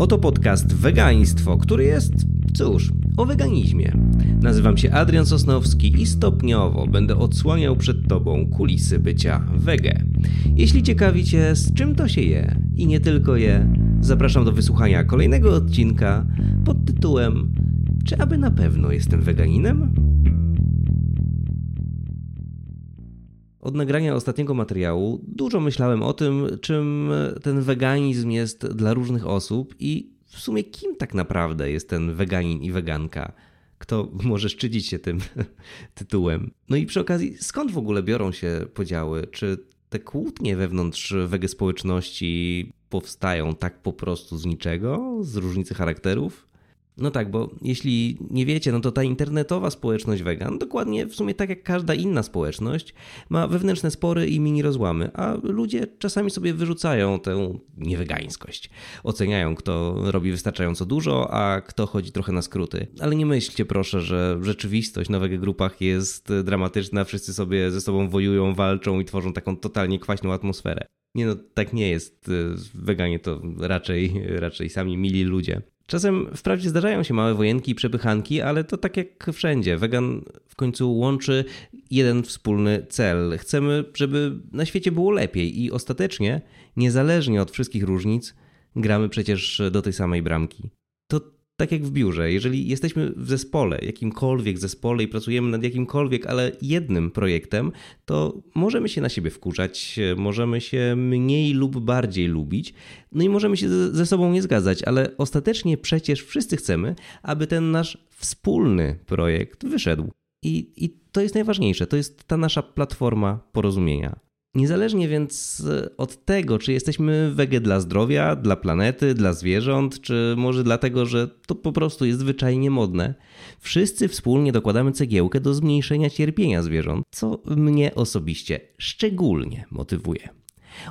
Oto podcast Wegaństwo, który jest, cóż, o weganizmie. Nazywam się Adrian Sosnowski i stopniowo będę odsłaniał przed Tobą kulisy bycia wege. Jeśli ciekawi Cię, z czym to się je i nie tylko je, zapraszam do wysłuchania kolejnego odcinka pod tytułem Czy aby na pewno jestem weganinem? Od nagrania ostatniego materiału dużo myślałem o tym, czym ten weganizm jest dla różnych osób i w sumie kim tak naprawdę jest ten weganin i weganka, kto może szczycić się tym tytułem. No i przy okazji, skąd w ogóle biorą się podziały? Czy te kłótnie wewnątrz wegespołeczności powstają tak po prostu z niczego, z różnicy charakterów? No tak, bo jeśli nie wiecie, no to ta internetowa społeczność wegan, dokładnie w sumie tak jak każda inna społeczność, ma wewnętrzne spory i mini rozłamy, a ludzie czasami sobie wyrzucają tę niewegańskość. Oceniają, kto robi wystarczająco dużo, a kto chodzi trochę na skróty. Ale nie myślcie proszę, że rzeczywistość na wege grupach jest dramatyczna, wszyscy sobie ze sobą wojują, walczą i tworzą taką totalnie kwaśną atmosferę. Nie no, tak nie jest. Weganie to raczej sami mili ludzie. Czasem wprawdzie zdarzają się małe wojenki i przepychanki, ale to tak jak wszędzie. Wegan w końcu łączy jeden wspólny cel. Chcemy, żeby na świecie było lepiej i ostatecznie, niezależnie od wszystkich różnic, gramy przecież do tej samej bramki. To tak jak w biurze. Jeżeli jesteśmy w zespole, jakimkolwiek zespole i pracujemy nad jakimkolwiek, ale jednym projektem, to możemy się na siebie wkurzać, możemy się mniej lub bardziej lubić, no i możemy się ze sobą nie zgadzać, ale ostatecznie przecież wszyscy chcemy, aby ten nasz wspólny projekt wyszedł. I to jest najważniejsze, to jest ta nasza platforma porozumienia. Niezależnie więc od tego, czy jesteśmy wege dla zdrowia, dla planety, dla zwierząt, czy może dlatego, że to po prostu jest zwyczajnie modne, wszyscy wspólnie dokładamy cegiełkę do zmniejszenia cierpienia zwierząt, co mnie osobiście szczególnie motywuje.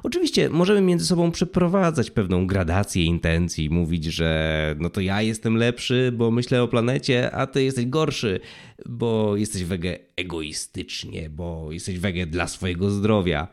Oczywiście możemy między sobą przeprowadzać pewną gradację intencji, mówić, że no to ja jestem lepszy, bo myślę o planecie, a ty jesteś gorszy, bo jesteś wege egoistycznie, bo jesteś wege dla swojego zdrowia.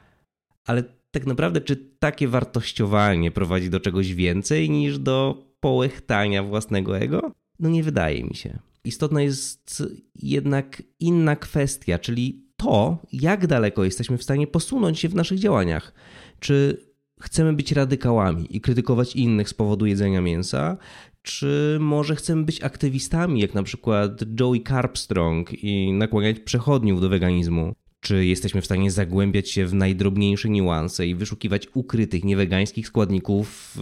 Ale tak naprawdę czy takie wartościowanie prowadzi do czegoś więcej niż do połechtania własnego ego? No nie wydaje mi się. Istotna jest jednak inna kwestia, czyli to, jak daleko jesteśmy w stanie posunąć się w naszych działaniach. Czy chcemy być radykałami i krytykować innych z powodu jedzenia mięsa, czy może chcemy być aktywistami, jak na przykład Joey Carbstrong i nakłaniać przechodniów do weganizmu? Czy jesteśmy w stanie zagłębiać się w najdrobniejsze niuanse i wyszukiwać ukrytych, niewegańskich składników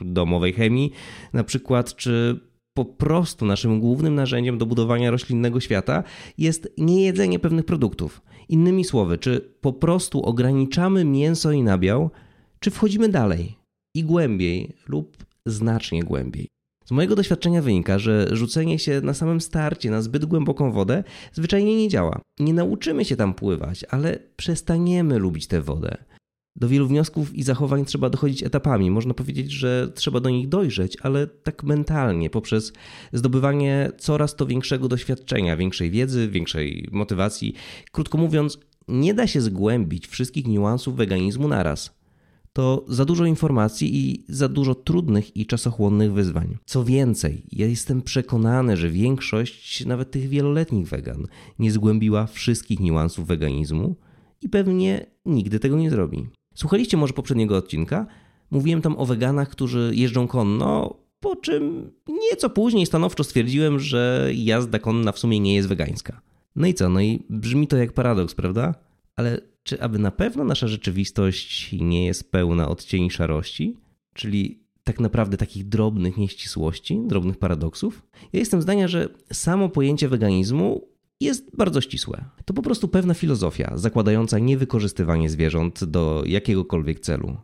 domowej chemii? Na przykład, czy po prostu naszym głównym narzędziem do budowania roślinnego świata jest niejedzenie pewnych produktów. Innymi słowy, czy po prostu ograniczamy mięso i nabiał, czy wchodzimy dalej i głębiej lub znacznie głębiej. Z mojego doświadczenia wynika, że rzucenie się na samym starcie na zbyt głęboką wodę zwyczajnie nie działa. Nie nauczymy się tam pływać, ale przestaniemy lubić tę wodę. Do wielu wniosków i zachowań trzeba dochodzić etapami. Można powiedzieć, że trzeba do nich dojrzeć, ale tak mentalnie, poprzez zdobywanie coraz to większego doświadczenia, większej wiedzy, większej motywacji. Krótko mówiąc, nie da się zgłębić wszystkich niuansów weganizmu naraz. To za dużo informacji i za dużo trudnych i czasochłonnych wyzwań. Co więcej, ja jestem przekonany, że większość nawet tych wieloletnich wegan nie zgłębiła wszystkich niuansów weganizmu i pewnie nigdy tego nie zrobi. Słuchaliście może poprzedniego odcinka? Mówiłem tam o weganach, którzy jeżdżą konno, po czym nieco później stanowczo stwierdziłem, że jazda konna w sumie nie jest wegańska. No i co? No i brzmi to jak paradoks, prawda? Ale czy aby na pewno nasza rzeczywistość nie jest pełna odcieni szarości? Czyli tak naprawdę takich drobnych nieścisłości, drobnych paradoksów? Ja jestem zdania, że samo pojęcie weganizmu jest bardzo ścisłe. To po prostu pewna filozofia zakładająca niewykorzystywanie zwierząt do jakiegokolwiek celu.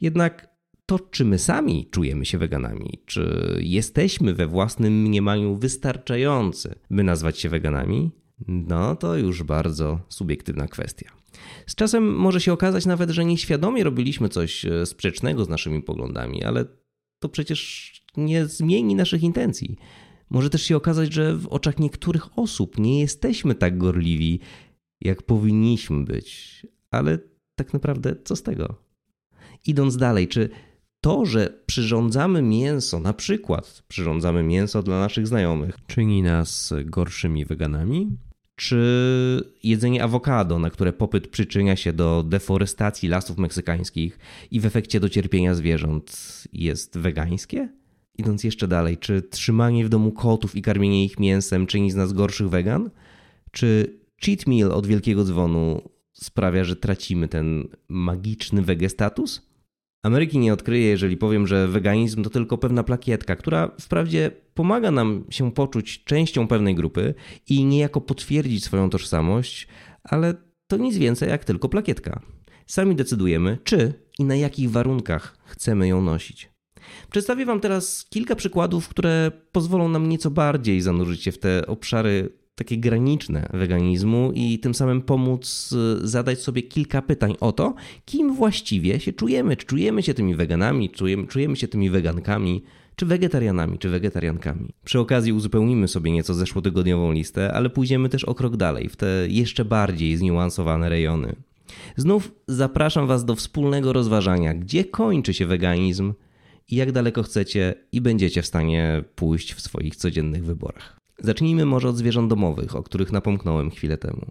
Jednak to, czy my sami czujemy się weganami, czy jesteśmy we własnym mniemaniu wystarczający, by nazwać się weganami, no to już bardzo subiektywna kwestia. Z czasem może się okazać nawet, że nieświadomie robiliśmy coś sprzecznego z naszymi poglądami, ale to przecież nie zmieni naszych intencji. Może też się okazać, że w oczach niektórych osób nie jesteśmy tak gorliwi, jak powinniśmy być. Ale tak naprawdę co z tego? Idąc dalej, czy to, że przyrządzamy mięso, na przykład przyrządzamy mięso dla naszych znajomych, czyni nas gorszymi weganami? Czy jedzenie awokado, na które popyt przyczynia się do deforestacji lasów meksykańskich i w efekcie do cierpienia zwierząt, jest wegańskie? Idąc jeszcze dalej, czy trzymanie w domu kotów i karmienie ich mięsem czyni z nas gorszych wegan? Czy cheat meal od Wielkiego Dzwonu sprawia, że tracimy ten magiczny wegestatus? Ameryki nie odkryję, jeżeli powiem, że weganizm to tylko pewna plakietka, która wprawdzie pomaga nam się poczuć częścią pewnej grupy i niejako potwierdzić swoją tożsamość, ale to nic więcej jak tylko plakietka. Sami decydujemy, czy i na jakich warunkach chcemy ją nosić. Przedstawię Wam teraz kilka przykładów, które pozwolą nam nieco bardziej zanurzyć się w te obszary takie graniczne weganizmu i tym samym pomóc zadać sobie kilka pytań o to, kim właściwie się czujemy. Czy czujemy się tymi weganami, czujemy się tymi wegankami, czy wegetarianami, czy wegetariankami. Przy okazji uzupełnimy sobie nieco zeszłotygodniową listę, ale pójdziemy też o krok dalej, w te jeszcze bardziej zniuansowane rejony. Znów zapraszam Was do wspólnego rozważania, gdzie kończy się weganizm i jak daleko chcecie i będziecie w stanie pójść w swoich codziennych wyborach. Zacznijmy może od zwierząt domowych, o których napomknąłem chwilę temu.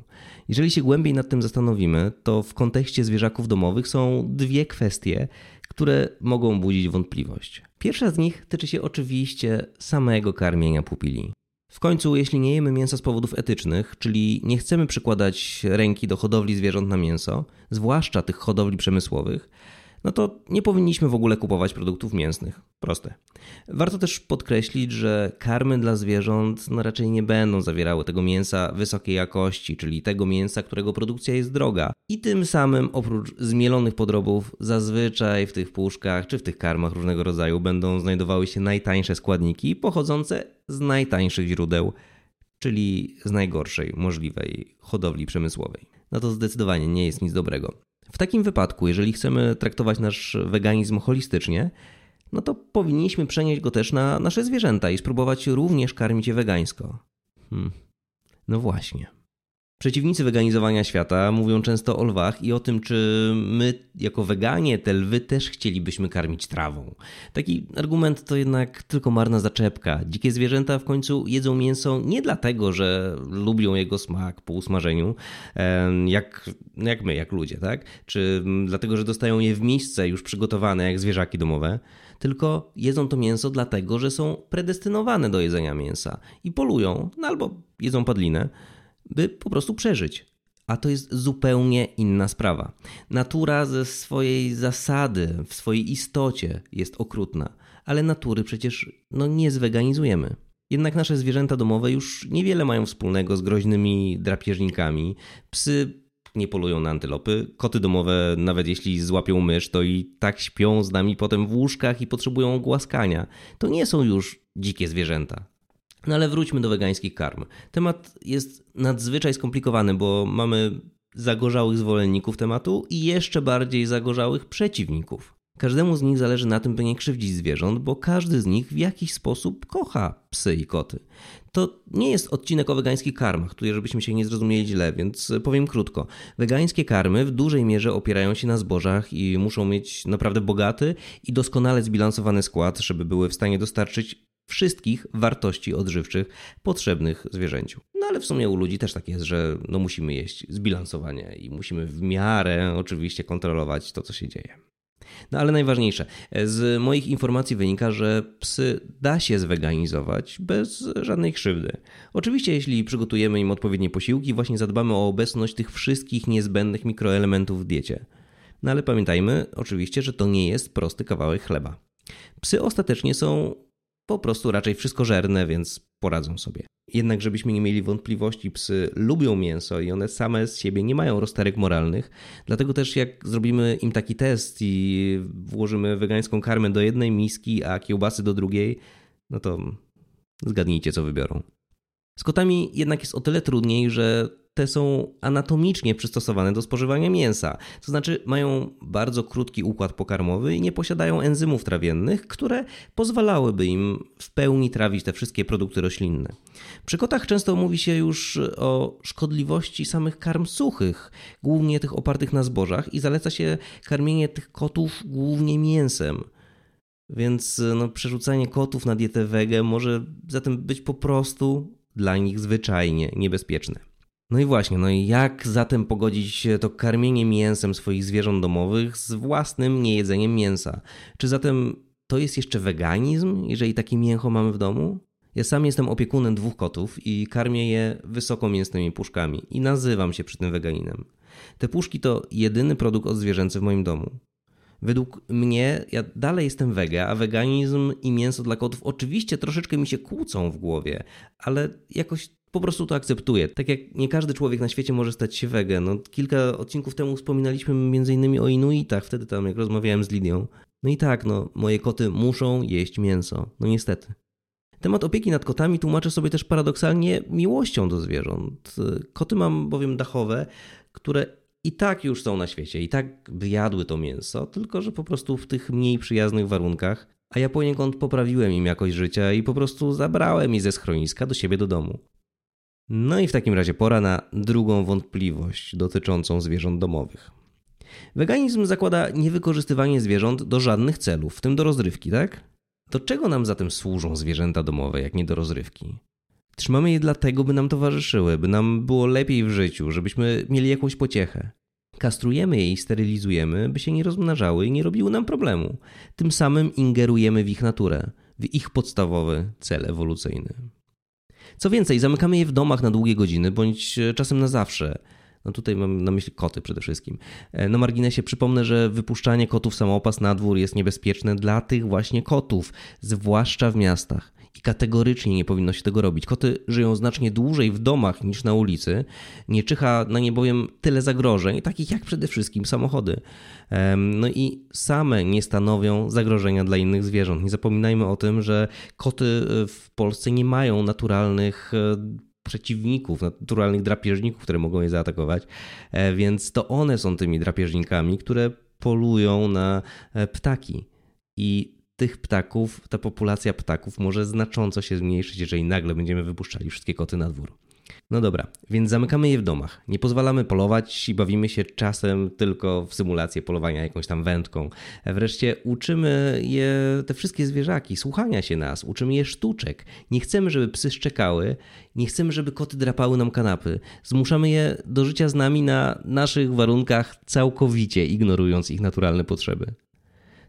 Jeżeli się głębiej nad tym zastanowimy, to w kontekście zwierzaków domowych są dwie kwestie, które mogą budzić wątpliwość. Pierwsza z nich tyczy się oczywiście samego karmienia pupili. W końcu, jeśli nie jemy mięsa z powodów etycznych, czyli nie chcemy przykładać ręki do hodowli zwierząt na mięso, zwłaszcza tych hodowli przemysłowych, no to nie powinniśmy w ogóle kupować produktów mięsnych. Proste. Warto też podkreślić, że karmy dla zwierząt no raczej nie będą zawierały tego mięsa wysokiej jakości, czyli tego mięsa, którego produkcja jest droga. I tym samym oprócz zmielonych podrobów zazwyczaj w tych puszkach czy w tych karmach różnego rodzaju będą znajdowały się najtańsze składniki pochodzące z najtańszych źródeł, czyli z najgorszej możliwej hodowli przemysłowej. No to zdecydowanie nie jest nic dobrego. W takim wypadku, jeżeli chcemy traktować nasz weganizm holistycznie, no to powinniśmy przenieść go też na nasze zwierzęta i spróbować również karmić je wegańsko. No właśnie. Przeciwnicy weganizowania świata mówią często o lwach i o tym, czy my jako weganie te lwy też chcielibyśmy karmić trawą. Taki argument to jednak tylko marna zaczepka. Dzikie zwierzęta w końcu jedzą mięso nie dlatego, że lubią jego smak po usmażeniu, jak my, jak ludzie, tak? Czy dlatego, że dostają je w misce już przygotowane jak zwierzaki domowe, tylko jedzą to mięso dlatego, że są predestynowane do jedzenia mięsa i polują, no albo jedzą padlinę, by po prostu przeżyć. A to jest zupełnie inna sprawa. Natura ze swojej zasady, w swojej istocie jest okrutna, ale natury przecież nie zweganizujemy. Jednak nasze zwierzęta domowe już niewiele mają wspólnego z groźnymi drapieżnikami. Psy nie polują na antylopy, koty domowe nawet jeśli złapią mysz, to i tak śpią z nami potem w łóżkach i potrzebują głaskania. To nie są już dzikie zwierzęta. No ale wróćmy do wegańskich karm. Temat jest nadzwyczaj skomplikowany, bo mamy zagorzałych zwolenników tematu i jeszcze bardziej zagorzałych przeciwników. Każdemu z nich zależy na tym, by nie krzywdzić zwierząt, bo każdy z nich w jakiś sposób kocha psy i koty. To nie jest odcinek o wegańskich karmach, tutaj żebyśmy się nie zrozumieli źle, więc powiem krótko. Wegańskie karmy w dużej mierze opierają się na zbożach i muszą mieć naprawdę bogaty i doskonale zbilansowany skład, żeby były w stanie dostarczyć wszystkich wartości odżywczych potrzebnych zwierzęciu. No ale w sumie u ludzi też tak jest, że musimy jeść zbilansowanie i musimy w miarę oczywiście kontrolować to, co się dzieje. No ale najważniejsze, z moich informacji wynika, że psy da się zweganizować bez żadnej krzywdy. Oczywiście jeśli przygotujemy im odpowiednie posiłki, właśnie zadbamy o obecność tych wszystkich niezbędnych mikroelementów w diecie. No ale pamiętajmy oczywiście, że to nie jest prosty kawałek chleba. Psy ostatecznie są po prostu raczej wszystkożerne, więc poradzą sobie. Jednak żebyśmy nie mieli wątpliwości, psy lubią mięso i one same z siebie nie mają rozterek moralnych. Dlatego też jak zrobimy im taki test i włożymy wegańską karmę do jednej miski, a kiełbasy do drugiej, no to zgadnijcie, co wybiorą. Z kotami jednak jest o tyle trudniej, że te są anatomicznie przystosowane do spożywania mięsa. To znaczy mają bardzo krótki układ pokarmowy i nie posiadają enzymów trawiennych, które pozwalałyby im w pełni trawić te wszystkie produkty roślinne. Przy kotach często mówi się już o szkodliwości samych karm suchych, głównie tych opartych na zbożach, i zaleca się karmienie tych kotów głównie mięsem. Więc no, przerzucanie kotów na dietę wege może zatem być po prostu dla nich zwyczajnie niebezpieczne. No i właśnie, no i jak zatem pogodzić to karmienie mięsem swoich zwierząt domowych z własnym niejedzeniem mięsa? Czy zatem to jest jeszcze weganizm, jeżeli takie mięcho mamy w domu? Ja sam jestem opiekunem 2 kotów i karmię je wysokomięsnymi puszkami i nazywam się przy tym weganinem. Te puszki to jedyny produkt odzwierzęcy w moim domu. Według mnie ja dalej jestem wege, a weganizm i mięso dla kotów oczywiście troszeczkę mi się kłócą w głowie, ale jakoś po prostu to akceptuję. Tak jak nie każdy człowiek na świecie może stać się wege. No, kilka odcinków temu wspominaliśmy m.in. o Inuitach, wtedy tam jak rozmawiałem z Lidią. No i tak, no, moje koty muszą jeść mięso. No niestety. Temat opieki nad kotami tłumaczę sobie też paradoksalnie miłością do zwierząt. Koty mam bowiem dachowe, które i tak już są na świecie, i tak by jadły to mięso, tylko że po prostu w tych mniej przyjaznych warunkach, a ja poniekąd poprawiłem im jakość życia i po prostu zabrałem je ze schroniska do siebie do domu. No i w takim razie pora na drugą wątpliwość dotyczącą zwierząt domowych. Weganizm zakłada niewykorzystywanie zwierząt do żadnych celów, w tym do rozrywki, tak? Do czego nam zatem służą zwierzęta domowe, jak nie do rozrywki? Trzymamy je dlatego, by nam towarzyszyły, by nam było lepiej w życiu, żebyśmy mieli jakąś pociechę. Kastrujemy je i sterylizujemy, by się nie rozmnażały i nie robiły nam problemu. Tym samym ingerujemy w ich naturę, w ich podstawowy cel ewolucyjny. Co więcej, zamykamy je w domach na długie godziny, bądź czasem na zawsze. No tutaj mam na myśli koty przede wszystkim. Na marginesie przypomnę, że wypuszczanie kotów samopas na dwór jest niebezpieczne dla tych właśnie kotów, zwłaszcza w miastach. I kategorycznie nie powinno się tego robić. Koty żyją znacznie dłużej w domach niż na ulicy. Nie czyha na nie bowiem tyle zagrożeń, takich jak przede wszystkim samochody. No i same nie stanowią zagrożenia dla innych zwierząt. Nie zapominajmy o tym, że koty w Polsce nie mają naturalnych przeciwników, naturalnych drapieżników, które mogą je zaatakować, więc to one są tymi drapieżnikami, które polują na ptaki. I tych ptaków, ta populacja ptaków może znacząco się zmniejszyć, jeżeli nagle będziemy wypuszczali wszystkie koty na dwór. No dobra, więc zamykamy je w domach, nie pozwalamy polować i bawimy się czasem tylko w symulację polowania jakąś tam wędką. Wreszcie uczymy je, te wszystkie zwierzaki, słuchania się nas, uczymy je sztuczek. Nie chcemy, żeby psy szczekały, nie chcemy, żeby koty drapały nam kanapy. Zmuszamy je do życia z nami na naszych warunkach, całkowicie ignorując ich naturalne potrzeby.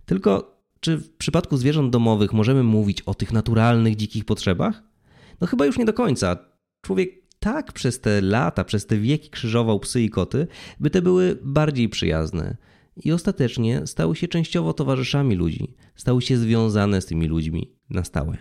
Tylko czy w przypadku zwierząt domowych możemy mówić o tych naturalnych, dzikich potrzebach? No chyba już nie do końca. Człowiek tak przez te lata, przez te wieki krzyżował psy i koty, by te były bardziej przyjazne. I ostatecznie stały się częściowo towarzyszami ludzi. Stały się związane z tymi ludźmi na stałe.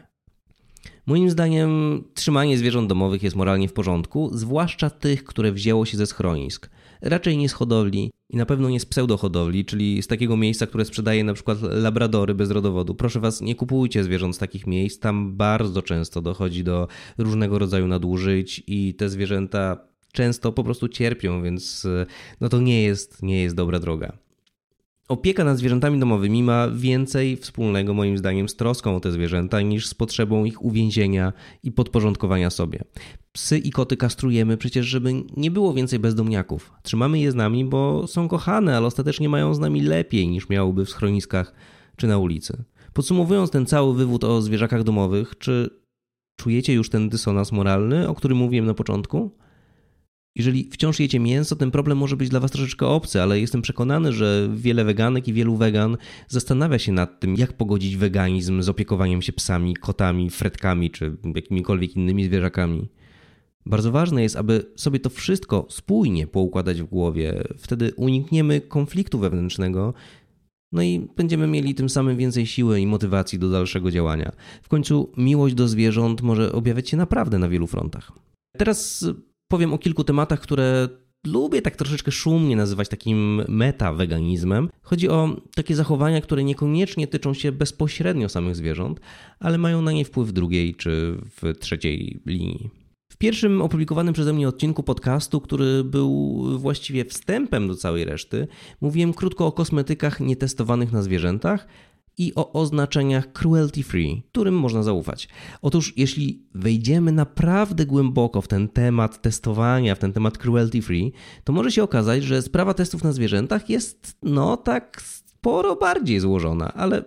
Moim zdaniem trzymanie zwierząt domowych jest moralnie w porządku, zwłaszcza tych, które wzięło się ze schronisk. Raczej nie z hodowli i na pewno nie z pseudohodowli, czyli z takiego miejsca, które sprzedaje na przykład labradory bez rodowodu. Proszę was, nie kupujcie zwierząt z takich miejsc, tam bardzo często dochodzi do różnego rodzaju nadużyć i te zwierzęta często po prostu cierpią, więc no to nie jest dobra droga. Opieka nad zwierzętami domowymi ma więcej wspólnego moim zdaniem z troską o te zwierzęta niż z potrzebą ich uwięzienia i podporządkowania sobie. Psy i koty kastrujemy przecież, żeby nie było więcej bezdomniaków. Trzymamy je z nami, bo są kochane, ale ostatecznie mają z nami lepiej niż miałoby w schroniskach czy na ulicy. Podsumowując ten cały wywód o zwierzakach domowych, czy czujecie już ten dysonans moralny, o którym mówiłem na początku? Jeżeli wciąż jecie mięso, ten problem może być dla was troszeczkę obcy, ale jestem przekonany, że wiele weganek i wielu wegan zastanawia się nad tym, jak pogodzić weganizm z opiekowaniem się psami, kotami, fretkami czy jakimikolwiek innymi zwierzakami. Bardzo ważne jest, aby sobie to wszystko spójnie poukładać w głowie. Wtedy unikniemy konfliktu wewnętrznego, no i będziemy mieli tym samym więcej siły i motywacji do dalszego działania. W końcu miłość do zwierząt może objawiać się naprawdę na wielu frontach. Teraz powiem o kilku tematach, które lubię tak troszeczkę szumnie nazywać takim meta-weganizmem. Chodzi o takie zachowania, które niekoniecznie tyczą się bezpośrednio samych zwierząt, ale mają na nie wpływ w drugiej czy w trzeciej linii. W pierwszym opublikowanym przeze mnie odcinku podcastu, który był właściwie wstępem do całej reszty, mówiłem krótko o kosmetykach nietestowanych na zwierzętach i o oznaczeniach cruelty free, którym można zaufać. Otóż jeśli wejdziemy naprawdę głęboko w ten temat testowania, w ten temat cruelty free, to może się okazać, że sprawa testów na zwierzętach jest no tak sporo bardziej złożona, ale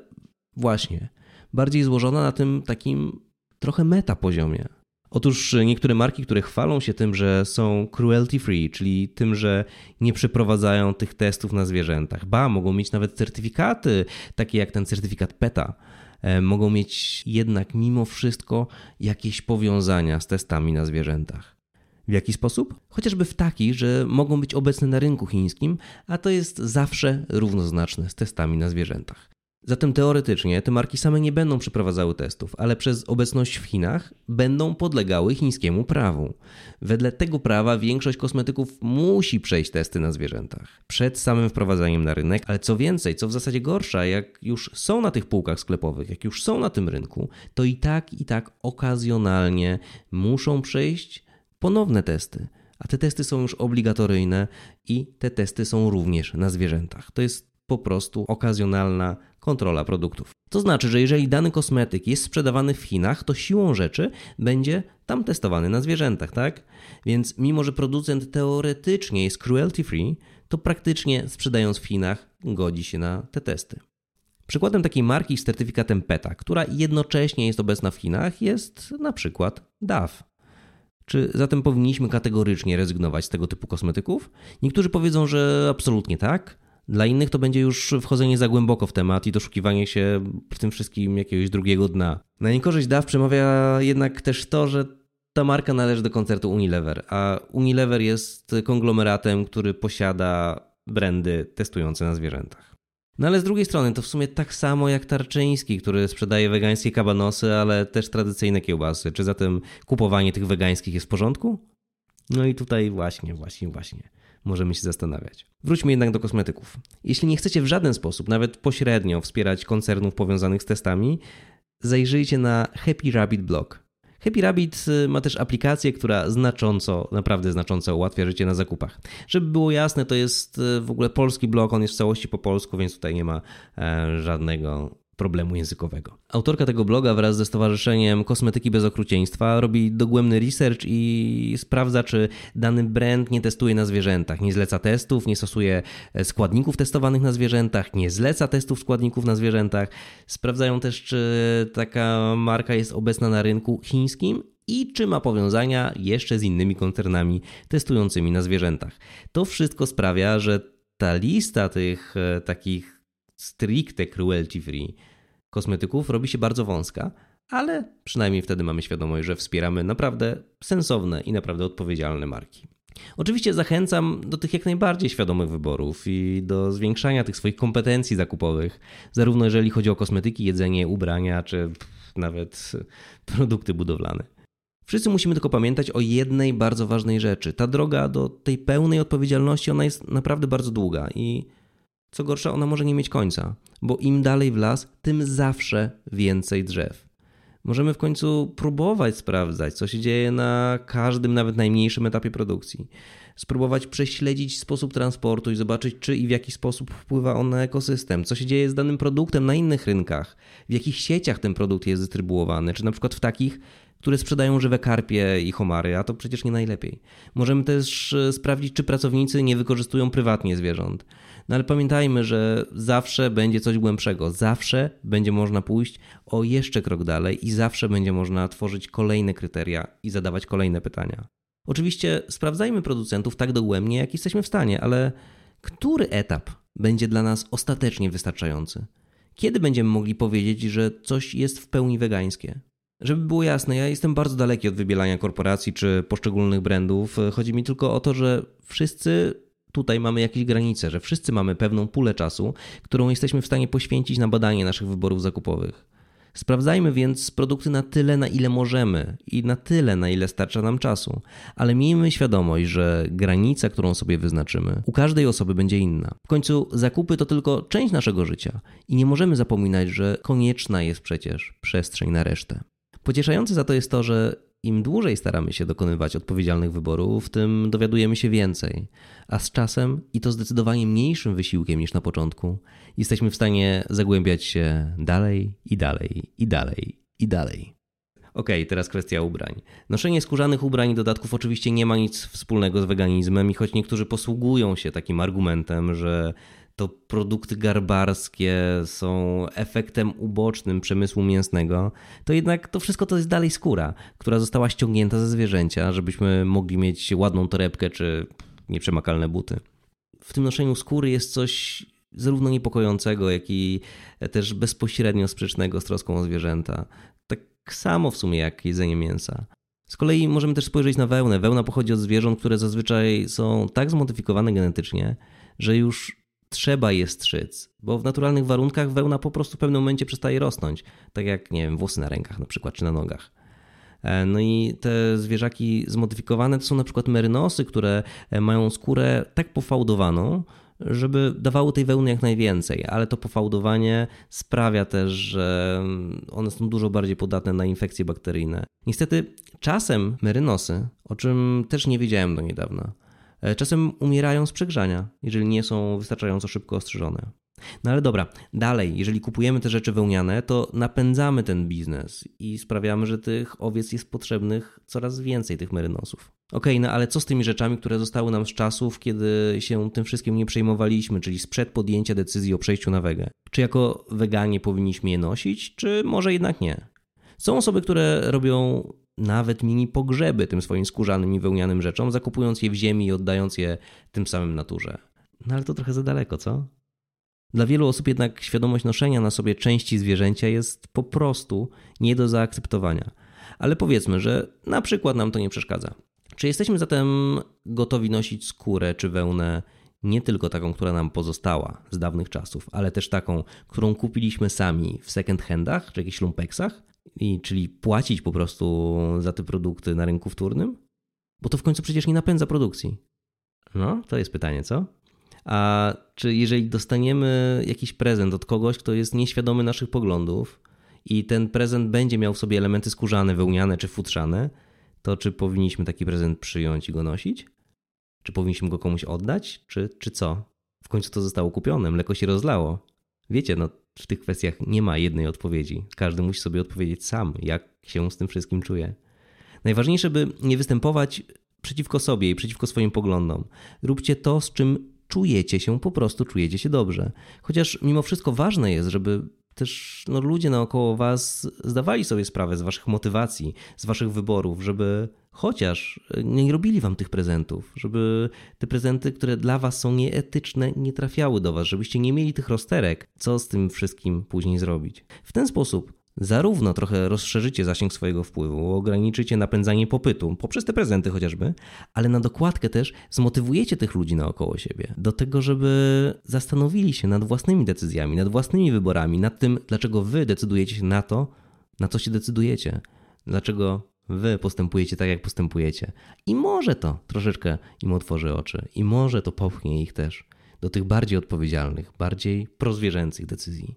Właśnie, bardziej złożona na tym takim trochę meta poziomie. Otóż niektóre marki, które chwalą się tym, że są cruelty free, czyli tym, że nie przeprowadzają tych testów na zwierzętach. Ba, mogą mieć nawet certyfikaty, takie jak ten certyfikat PETA. Mogą mieć jednak mimo wszystko jakieś powiązania z testami na zwierzętach. W jaki sposób? Chociażby w taki, że mogą być obecne na rynku chińskim, a to jest zawsze równoznaczne z testami na zwierzętach. Zatem teoretycznie te marki same nie będą przeprowadzały testów, ale przez obecność w Chinach będą podlegały chińskiemu prawu. Wedle tego prawa większość kosmetyków musi przejść testy na zwierzętach przed samym wprowadzaniem na rynek, ale co więcej, co w zasadzie gorsza, jak już są na tych półkach sklepowych, jak już są na tym rynku, to i tak okazjonalnie muszą przejść ponowne testy. A te testy są już obligatoryjne i te testy są również na zwierzętach. To jest po prostu okazjonalna kontrola produktów. To znaczy, że jeżeli dany kosmetyk jest sprzedawany w Chinach, to siłą rzeczy będzie tam testowany na zwierzętach, tak? Więc mimo, że producent teoretycznie jest cruelty free, to praktycznie sprzedając w Chinach godzi się na te testy. Przykładem takiej marki z certyfikatem PETA, która jednocześnie jest obecna w Chinach, jest na przykład DAF. Czy zatem powinniśmy kategorycznie rezygnować z tego typu kosmetyków? Niektórzy powiedzą, że absolutnie tak. Dla innych to będzie już wchodzenie za głęboko w temat i doszukiwanie się w tym wszystkim jakiegoś drugiego dna. Na niekorzyść DAF przemawia jednak też to, że ta marka należy do koncertu Unilever, a Unilever jest konglomeratem, który posiada brandy testujące na zwierzętach. No ale z drugiej strony to w sumie tak samo jak Tarczyński, który sprzedaje wegańskie kabanosy, ale też tradycyjne kiełbasy. Czy zatem kupowanie tych wegańskich jest w porządku? No i tutaj właśnie. Możemy się zastanawiać. Wróćmy jednak do kosmetyków. Jeśli nie chcecie w żaden sposób, nawet pośrednio, wspierać koncernów powiązanych z testami, zajrzyjcie na Happy Rabbit Blog. Happy Rabbit ma też aplikację, która naprawdę znacząco ułatwia życie na zakupach. Żeby było jasne, to jest w ogóle polski blog, on jest w całości po polsku, więc tutaj nie ma żadnego problemu językowego. Autorka tego bloga wraz ze Stowarzyszeniem Kosmetyki Bez Okrucieństwa robi dogłębny research i sprawdza, czy dany brand nie testuje na zwierzętach, nie zleca testów, nie stosuje składników testowanych na zwierzętach, nie zleca testów składników na zwierzętach. Sprawdzają też, czy taka marka jest obecna na rynku chińskim i czy ma powiązania jeszcze z innymi koncernami testującymi na zwierzętach. To wszystko sprawia, że ta lista tych takich stricte cruelty free kosmetyków robi się bardzo wąska, ale przynajmniej wtedy mamy świadomość, że wspieramy naprawdę sensowne i naprawdę odpowiedzialne marki. Oczywiście zachęcam do tych jak najbardziej świadomych wyborów i do zwiększania tych swoich kompetencji zakupowych, zarówno jeżeli chodzi o kosmetyki, jedzenie, ubrania, czy nawet produkty budowlane. Wszyscy musimy tylko pamiętać o jednej bardzo ważnej rzeczy. Ta droga do tej pełnej odpowiedzialności, ona jest naprawdę bardzo długa i co gorsza, ona może nie mieć końca, bo im dalej w las, tym zawsze więcej drzew. Możemy w końcu próbować sprawdzać, co się dzieje na każdym, nawet najmniejszym etapie produkcji. Spróbować prześledzić sposób transportu i zobaczyć, czy i w jaki sposób wpływa on na ekosystem, co się dzieje z danym produktem na innych rynkach, w jakich sieciach ten produkt jest dystrybuowany, czy na przykład w takich, które sprzedają żywe karpie i homary, a to przecież nie najlepiej. Możemy też sprawdzić, czy pracownicy nie wykorzystują prywatnie zwierząt. No ale pamiętajmy, że zawsze będzie coś głębszego, zawsze będzie można pójść o jeszcze krok dalej i zawsze będzie można tworzyć kolejne kryteria i zadawać kolejne pytania. Oczywiście sprawdzajmy producentów tak dogłębnie, jak jesteśmy w stanie, ale który etap będzie dla nas ostatecznie wystarczający? Kiedy będziemy mogli powiedzieć, że coś jest w pełni wegańskie? Żeby było jasne, ja jestem bardzo daleki od wybielania korporacji czy poszczególnych brandów. Chodzi mi tylko o to, że wszyscy tutaj mamy jakieś granice, że wszyscy mamy pewną pulę czasu, którą jesteśmy w stanie poświęcić na badanie naszych wyborów zakupowych. Sprawdzajmy więc produkty na tyle, na ile możemy i na tyle, na ile starcza nam czasu. Ale miejmy świadomość, że granica, którą sobie wyznaczymy, u każdej osoby będzie inna. W końcu zakupy to tylko część naszego życia i nie możemy zapominać, że konieczna jest przecież przestrzeń na resztę. Pocieszające za to jest to, że im dłużej staramy się dokonywać odpowiedzialnych wyborów, tym dowiadujemy się więcej, a z czasem i to zdecydowanie mniejszym wysiłkiem niż na początku jesteśmy w stanie zagłębiać się dalej. Okej, teraz kwestia ubrań. Noszenie skórzanych ubrań i dodatków oczywiście nie ma nic wspólnego z weganizmem i choć niektórzy posługują się takim argumentem, że to produkty garbarskie są efektem ubocznym przemysłu mięsnego, to jednak to wszystko to jest dalej skóra, która została ściągnięta ze zwierzęcia, żebyśmy mogli mieć ładną torebkę czy nieprzemakalne buty. W tym noszeniu skóry jest coś zarówno niepokojącego, jak i też bezpośrednio sprzecznego z troską o zwierzęta. Tak samo w sumie jak jedzenie mięsa. Z kolei możemy też spojrzeć na wełnę. Wełna pochodzi od zwierząt, które zazwyczaj są tak zmodyfikowane genetycznie, że już trzeba je strzyc, bo w naturalnych warunkach wełna po prostu w pewnym momencie przestaje rosnąć. Tak jak, nie wiem, włosy na rękach na przykład, czy na nogach. No i te zwierzaki zmodyfikowane to są na przykład merynosy, które mają skórę tak pofałdowaną, żeby dawały tej wełny jak najwięcej, ale to pofałdowanie sprawia też, że one są dużo bardziej podatne na infekcje bakteryjne. Niestety czasem merynosy, o czym też nie wiedziałem do niedawna, czasem umierają z przegrzania, jeżeli nie są wystarczająco szybko ostrzyżone. No ale dobra, dalej, jeżeli kupujemy te rzeczy wełniane, to napędzamy ten biznes i sprawiamy, że tych owiec jest potrzebnych coraz więcej, tych merynosów. Okej, no ale co z tymi rzeczami, które zostały nam z czasów, kiedy się tym wszystkim nie przejmowaliśmy, czyli sprzed podjęcia decyzji o przejściu na wegę? Czy jako weganie powinniśmy je nosić, czy może jednak nie? Są osoby, które robią nawet mini pogrzeby tym swoim skórzanym i wełnianym rzeczom, zakupując je w ziemi i oddając je tym samym naturze. No ale to trochę za daleko, co? Dla wielu osób jednak świadomość noszenia na sobie części zwierzęcia jest po prostu nie do zaakceptowania. Ale powiedzmy, że na przykład nam to nie przeszkadza. Czy jesteśmy zatem gotowi nosić skórę czy wełnę nie tylko taką, która nam pozostała z dawnych czasów, ale też taką, którą kupiliśmy sami w second handach czy jakichś lumpeksach? Czyli płacić po prostu za te produkty na rynku wtórnym? Bo to w końcu przecież nie napędza produkcji. No, to jest pytanie, co? A czy jeżeli dostaniemy jakiś prezent od kogoś, kto jest nieświadomy naszych poglądów i ten prezent będzie miał w sobie elementy skórzane, wełniane czy futrzane, to czy powinniśmy taki prezent przyjąć i go nosić? Czy powinniśmy go komuś oddać? Czy co? W końcu to zostało kupione, mleko się rozlało. Wiecie, no w tych kwestiach nie ma jednej odpowiedzi. Każdy musi sobie odpowiedzieć sam, jak się z tym wszystkim czuje. Najważniejsze, by nie występować przeciwko sobie i przeciwko swoim poglądom. Róbcie to, z czym czujecie się dobrze. Chociaż mimo wszystko ważne jest, żeby też ludzie naokoło was zdawali sobie sprawę z waszych motywacji, z waszych wyborów, żeby chociaż nie robili wam tych prezentów, żeby te prezenty, które dla was są nieetyczne, nie trafiały do was, żebyście nie mieli tych rozterek, co z tym wszystkim później zrobić. W ten sposób zarówno trochę rozszerzycie zasięg swojego wpływu, ograniczycie napędzanie popytu poprzez te prezenty chociażby, ale na dokładkę też zmotywujecie tych ludzi naokoło siebie do tego, żeby zastanowili się nad własnymi decyzjami, nad własnymi wyborami, nad tym, dlaczego wy decydujecie się na to, na co się decydujecie, dlaczego wy postępujecie tak, jak postępujecie. I może to troszeczkę im otworzy oczy i może to popchnie ich też do tych bardziej odpowiedzialnych, bardziej prozwierzęcych decyzji.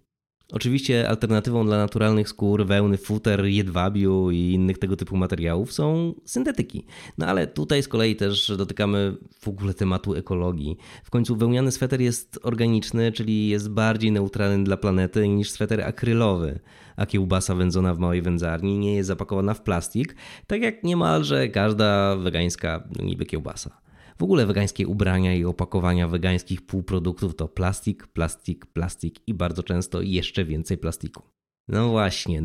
Oczywiście alternatywą dla naturalnych skór, wełny, futer, jedwabiu i innych tego typu materiałów są syntetyki. No ale tutaj z kolei też dotykamy w ogóle tematu ekologii. W końcu wełniany sweter jest organiczny, czyli jest bardziej neutralny dla planety niż sweter akrylowy. A kiełbasa wędzona w małej wędzarni nie jest zapakowana w plastik, tak jak niemalże każda wegańska niby kiełbasa. W ogóle wegańskie ubrania i opakowania wegańskich półproduktów to plastik, plastik, plastik i bardzo często jeszcze więcej plastiku. No właśnie.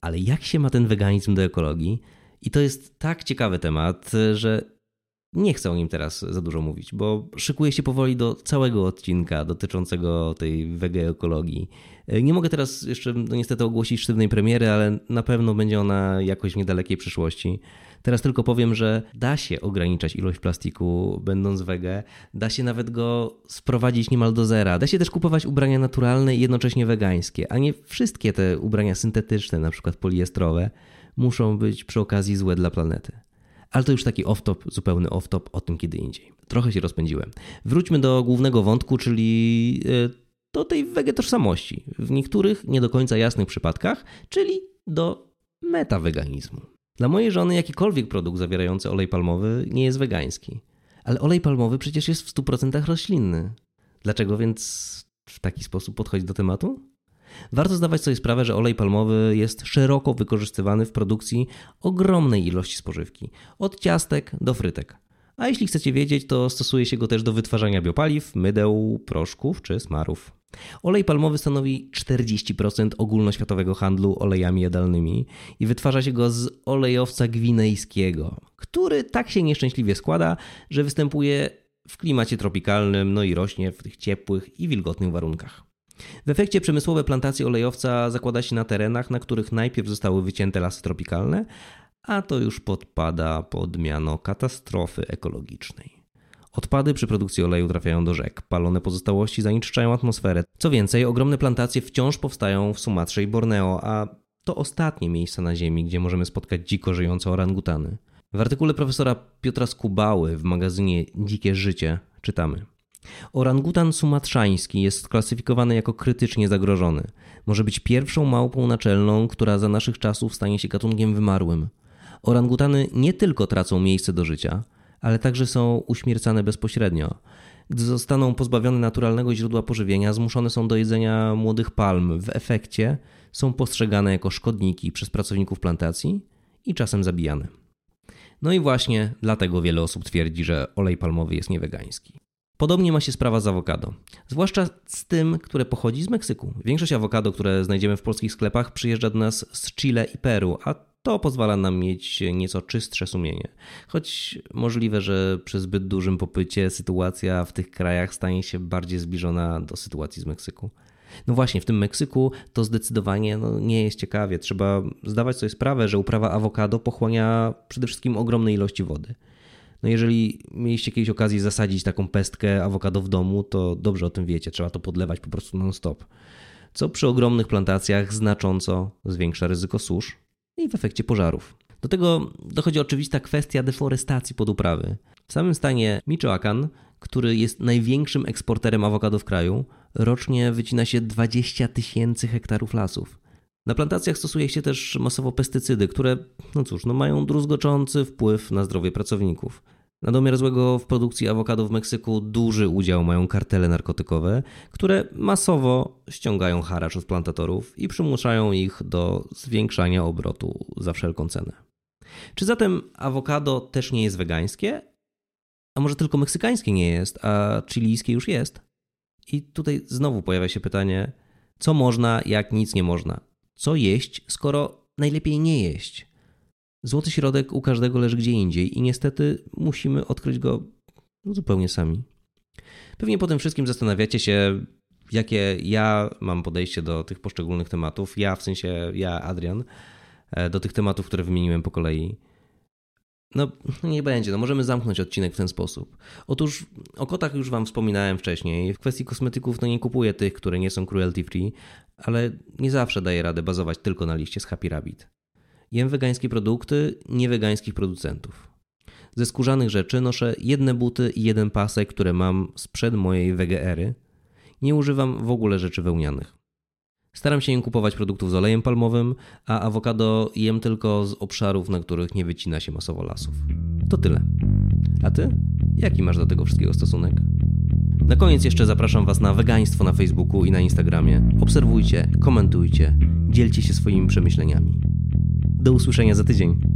Ale jak się ma ten weganizm do ekologii? I to jest tak ciekawy temat, że nie chcę o nim teraz za dużo mówić, bo szykuję się powoli do całego odcinka dotyczącego tej wegeekologii. Nie mogę teraz jeszcze niestety ogłosić sztywnej premiery, ale na pewno będzie ona jakoś w niedalekiej przyszłości. Teraz tylko powiem, że da się ograniczać ilość plastiku będąc wege, da się nawet go sprowadzić niemal do zera, da się też kupować ubrania naturalne i jednocześnie wegańskie, a nie wszystkie te ubrania syntetyczne, na przykład poliestrowe, muszą być przy okazji złe dla planety. Ale to już taki off-top, zupełny off-top, o tym kiedy indziej. Trochę się rozpędziłem. Wróćmy do głównego wątku, czyli do tej wege tożsamości. W niektórych nie do końca jasnych przypadkach, czyli do metaweganizmu. Dla mojej żony jakikolwiek produkt zawierający olej palmowy nie jest wegański. Ale olej palmowy przecież jest w 100% roślinny. Dlaczego więc w taki sposób podchodzić do tematu? Warto zdawać sobie sprawę, że olej palmowy jest szeroko wykorzystywany w produkcji ogromnej ilości spożywki. Od ciastek do frytek. A jeśli chcecie wiedzieć, to stosuje się go też do wytwarzania biopaliw, mydeł, proszków czy smarów. Olej palmowy stanowi 40% ogólnoświatowego handlu olejami jadalnymi i wytwarza się go z olejowca gwinejskiego, który tak się nieszczęśliwie składa, że występuje w klimacie tropikalnym, no i rośnie w tych ciepłych i wilgotnych warunkach. W efekcie przemysłowe plantacje olejowca zakłada się na terenach, na których najpierw zostały wycięte lasy tropikalne, a to już podpada pod miano katastrofy ekologicznej. Odpady przy produkcji oleju trafiają do rzek, palone pozostałości zanieczyszczają atmosferę. Co więcej, ogromne plantacje wciąż powstają w Sumatrze i Borneo, a to ostatnie miejsca na ziemi, gdzie możemy spotkać dziko żyjące orangutany. W artykule profesora Piotra Skubały w magazynie Dzikie Życie czytamy: orangutan sumatrzański jest klasyfikowany jako krytycznie zagrożony. Może być pierwszą małpą naczelną, która za naszych czasów stanie się gatunkiem wymarłym. Orangutany nie tylko tracą miejsce do życia, ale także są uśmiercane bezpośrednio. Gdy zostaną pozbawione naturalnego źródła pożywienia, zmuszone są do jedzenia młodych palm. W efekcie są postrzegane jako szkodniki przez pracowników plantacji i czasem zabijane. No i właśnie dlatego wiele osób twierdzi, że olej palmowy jest niewegański. Podobnie ma się sprawa z awokado, zwłaszcza z tym, które pochodzi z Meksyku. Większość awokado, które znajdziemy w polskich sklepach, przyjeżdża do nas z Chile i Peru, a to pozwala nam mieć nieco czystsze sumienie. Choć możliwe, że przy zbyt dużym popycie sytuacja w tych krajach stanie się bardziej zbliżona do sytuacji z Meksyku. No właśnie, w tym Meksyku to zdecydowanie nie jest ciekawie. Trzeba zdawać sobie sprawę, że uprawa awokado pochłania przede wszystkim ogromne ilości wody. No jeżeli mieliście kiedyś okazję zasadzić taką pestkę awokado w domu, to dobrze o tym wiecie, trzeba to podlewać po prostu non stop. Co przy ogromnych plantacjach znacząco zwiększa ryzyko susz i w efekcie pożarów. Do tego dochodzi oczywista kwestia deforestacji pod uprawy. W samym stanie Michoacán, który jest największym eksporterem awokado w kraju, rocznie wycina się 20 000 hektarów lasów. Na plantacjach stosuje się też masowo pestycydy, które, mają druzgoczący wpływ na zdrowie pracowników. Na domiar złego w produkcji awokado w Meksyku duży udział mają kartele narkotykowe, które masowo ściągają haracz od plantatorów i przymuszają ich do zwiększania obrotu za wszelką cenę. Czy zatem awokado też nie jest wegańskie? A może tylko meksykańskie nie jest, a chilijskie już jest? I tutaj znowu pojawia się pytanie, co można, jak nic nie można? Co jeść, skoro najlepiej nie jeść? Złoty środek u każdego leży gdzie indziej i niestety musimy odkryć go zupełnie sami. Pewnie po tym wszystkim zastanawiacie się, jakie ja mam podejście do tych poszczególnych tematów. Ja, Adrian, do tych tematów, które wymieniłem po kolei. Możemy zamknąć odcinek w ten sposób. Otóż o kotach już wam wspominałem wcześniej. W kwestii kosmetyków nie kupuję tych, które nie są cruelty free, ale nie zawsze daję radę bazować tylko na liście z Happy Rabbit. Jem wegańskie produkty niewegańskich producentów. Ze skórzanych rzeczy noszę jedne buty i jeden pasek, które mam sprzed mojej WGR-y. Nie używam w ogóle rzeczy wełnianych. Staram się nie kupować produktów z olejem palmowym, a awokado jem tylko z obszarów, na których nie wycina się masowo lasów. To tyle. A ty? Jaki masz do tego wszystkiego stosunek? Na koniec jeszcze zapraszam was na Wegaństwo na Facebooku i na Instagramie. Obserwujcie, komentujcie, dzielcie się swoimi przemyśleniami. Do usłyszenia za tydzień.